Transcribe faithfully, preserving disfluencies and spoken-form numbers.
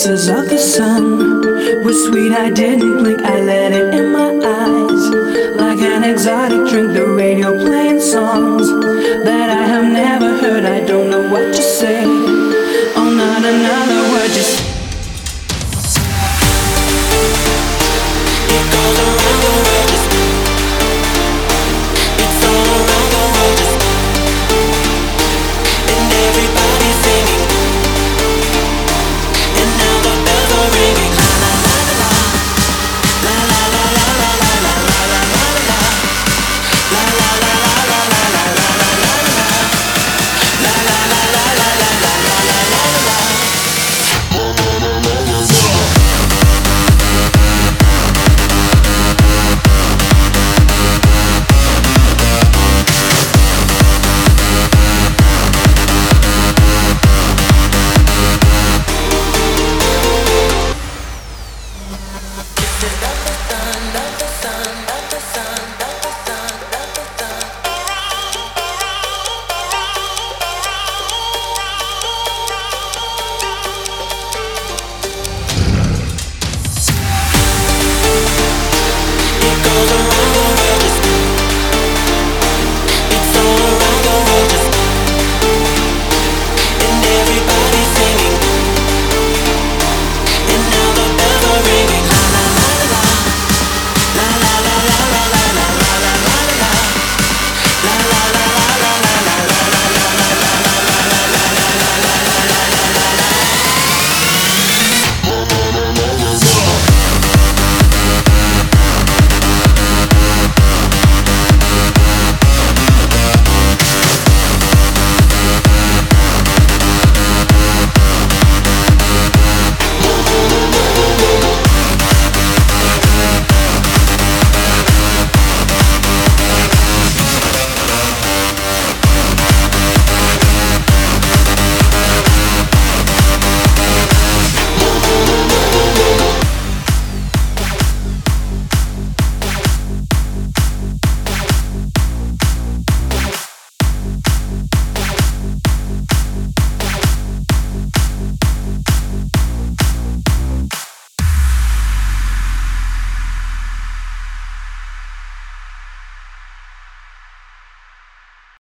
kisses of the sun were sweet, I didn't blink, I let it in my eyes. Like an exotic drink, the radio playing songs that I